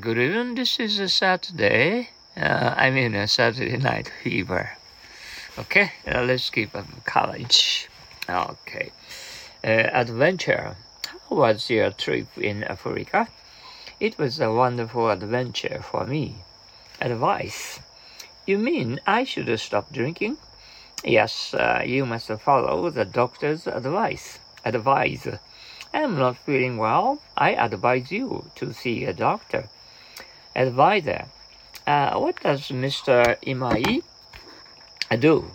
Good evening, this is a Saturday. I mean, Saturday night fever. Okay, let's keep up college. Okay. Adventure. How was your trip in Africa? It was a wonderful adventure for me. Advice. You mean I should stop drinking? Yes, you must follow the doctor's advice. Advise. I'm not feeling well. I advise you to see a doctor. Advisor. What does Mr. Imai do?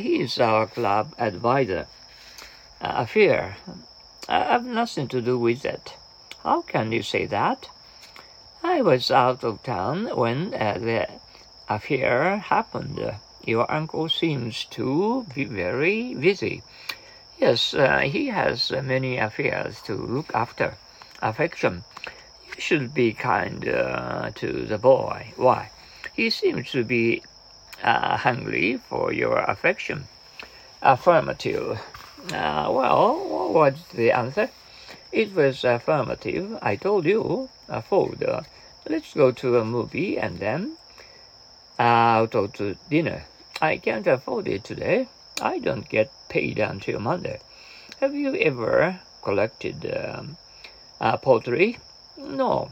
He is our club advisor. Affair. I have nothing to do with it. How can you say that? I was out of town when the affair happened. Your uncle seems to be very busy.Yes, he has many affairs to look after. Affection. You should be kind to the boy. Why? He seems to be hungry for your affection. Affirmative. Well, what was the answer? It was affirmative. I told you. Food. Let's go to a movie and then out to dinner. I can't afford it today.I don't get paid until Monday. Have you ever collected pottery? No,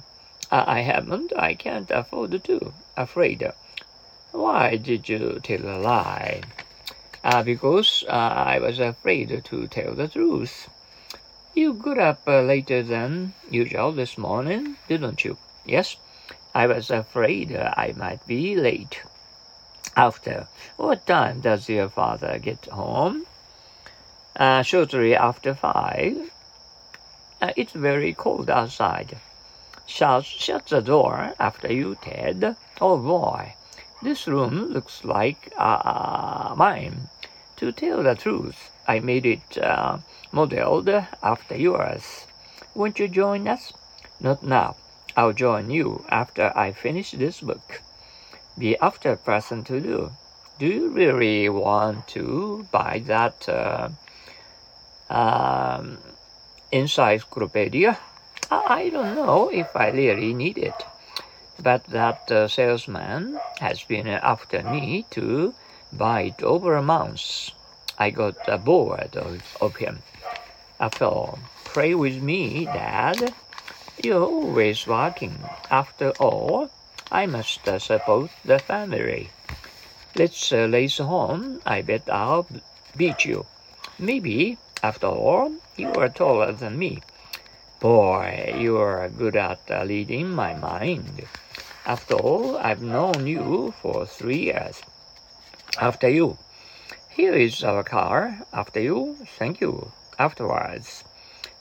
I haven't. I can't afford to. Afraid. Why did you tell a lie? Because I was afraid to tell the truth. You got up later than usual this morning, didn't you? Yes, I was afraid I might be late.After. What time does your father get home? Shortly after 5. It's very cold outside. Shut the door after you, Ted. Oh boy, this room looks like mine. To tell the truth, I made it modeled after yours. Won't you join us? Not now. I'll join you after I finish this book.Be after person to do. Do you really want to buy that encyclopedia? I don't know if I really need it. But that salesman has been after me to buy it over months. I got bored of him. After all, pray with me, Dad. You're always working. After all,I must support the family. Let's race home. I bet I'll beat you. Maybe, after all, you are taller than me. Boy, you are good at reading my mind. After all, I've known you for 3 years. After you. Here is our car. After you, thank you. Afterwards.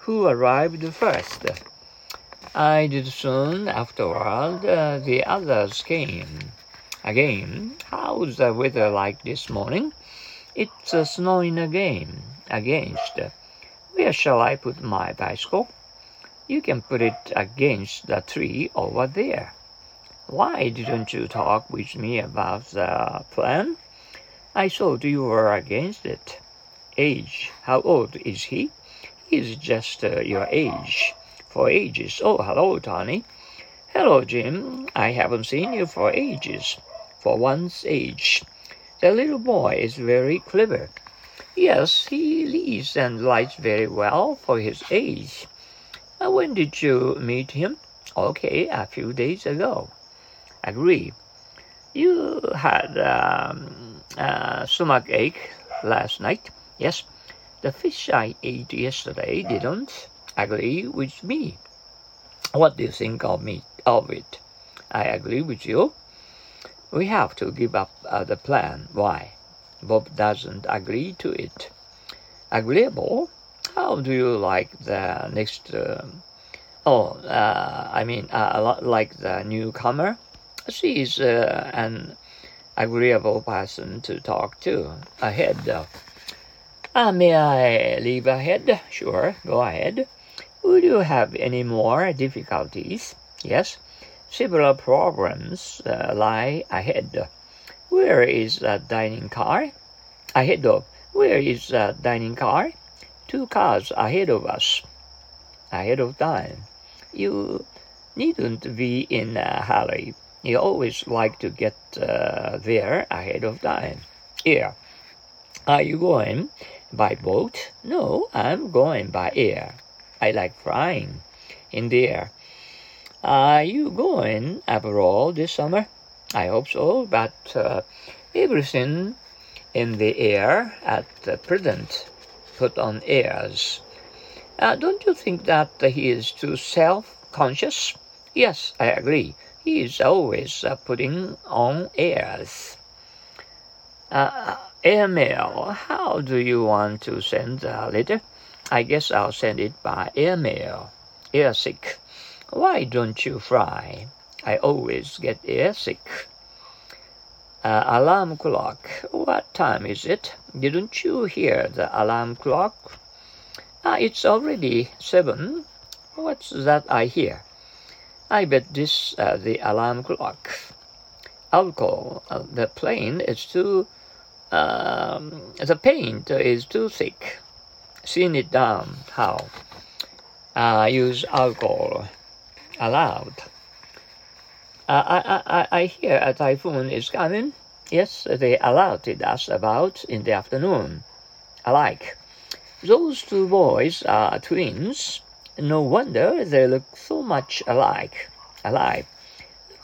Who arrived first?I did soon afterward. The others came. Again, how's the weather like this morning? It's snowing again. Against. Where shall I put my bicycle? You can put it against the tree over there. Why didn't you talk with me about the plan? I thought you were against it. Age. How old is he? He's just your age.For ages. Oh, hello, Tony. Hello, Jim. I haven't seen you for ages. For one's age. The little boy is very clever. Yes, he reads and writes very well for his age. When did you meet him? Okay, a few days ago. Agree. You had a stomach ache last night. Yes. The fish I ate yesterday didn't.Agree with me. What do you think of it? I agree with you. We have to give up the plan. Why? Bob doesn't agree to it. Agreeable? How do you like the next... like the newcomer? She is an agreeable person to talk to. Ahead. May I leave ahead? Sure, go ahead.Would you have any more difficulties? Yes, several problems lie ahead. Where is the dining car? Ahead of. Where is the dining car? 2 cars ahead of us. Ahead of time. You needn't be in a hurry. You always like to get there ahead of time. Here, are you going by boat? No, I'm going by air. I like flying in the air. Are you going abroad this summer? I hope so, but everything in the air at present put on airs. Don't you think that he is too self-conscious? Yes, I agree. He is always putting on airs. Airmail. How do you want to send a letter? I guess I'll send it by airmail. Airsick. Why don't you fly? I always get airsick. Alarm clock. What time is it? Didn't you hear the alarm clock? It's already 7. What's that I hear? I bet this the alarm clock. Alcohol. The paint is too thick. Thin it down. How? Use alcohol. Allowed. I hear a typhoon is coming. Yes, they alerted us about in the afternoon. Alike. Those two boys are twins. No wonder they look so much alike. Alive.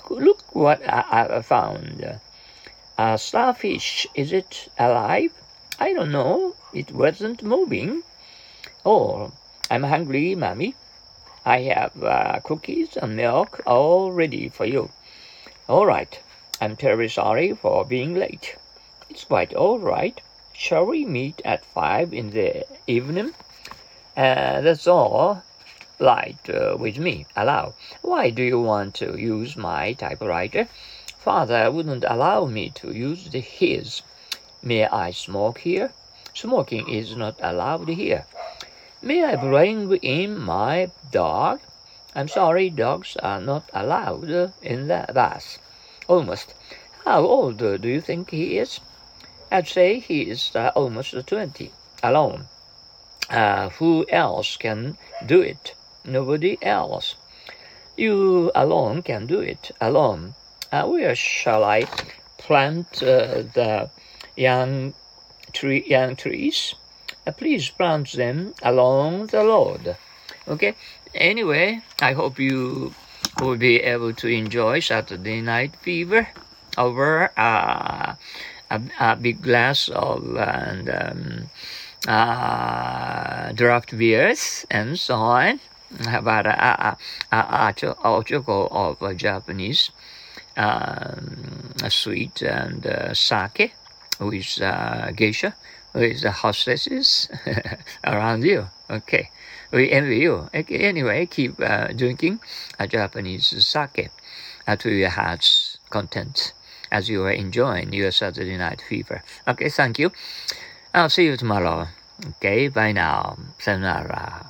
Look what I found. A starfish, is it alive? I don't know. It wasn't moving. Oh, I'm hungry, Mommy. I have cookies and milk all ready for you. All right. I'm terribly sorry for being late. It's quite all right. Shall we meet at 5 in the evening? That's all right with me. Allow. Why do you want to use my typewriter? Father wouldn't allow me to use his. May I smoke here? Smoking is not allowed here. May I bring in my dog? I'm sorry, dogs are not allowed in the bath. Almost. How old do you think he is? I'd say he is almost 20. Alone. Who else can do it? Nobody else. You alone can do it. Alone. Where shall I plant the young trees? Please plant them along the road. Okay. Anyway, I hope you will be able to enjoy Saturday Night Fever over a big glass of draft beers and so on. About a choco of Japanese. Sweet and sake with geisha, with the hostesses around you. Okay, we envy you. Okay. Anyway, keep drinking Japanese sake to your heart's content as you are enjoying your Saturday Night Fever. Okay, thank you. I'll see you tomorrow. Okay, bye now. Sayonara.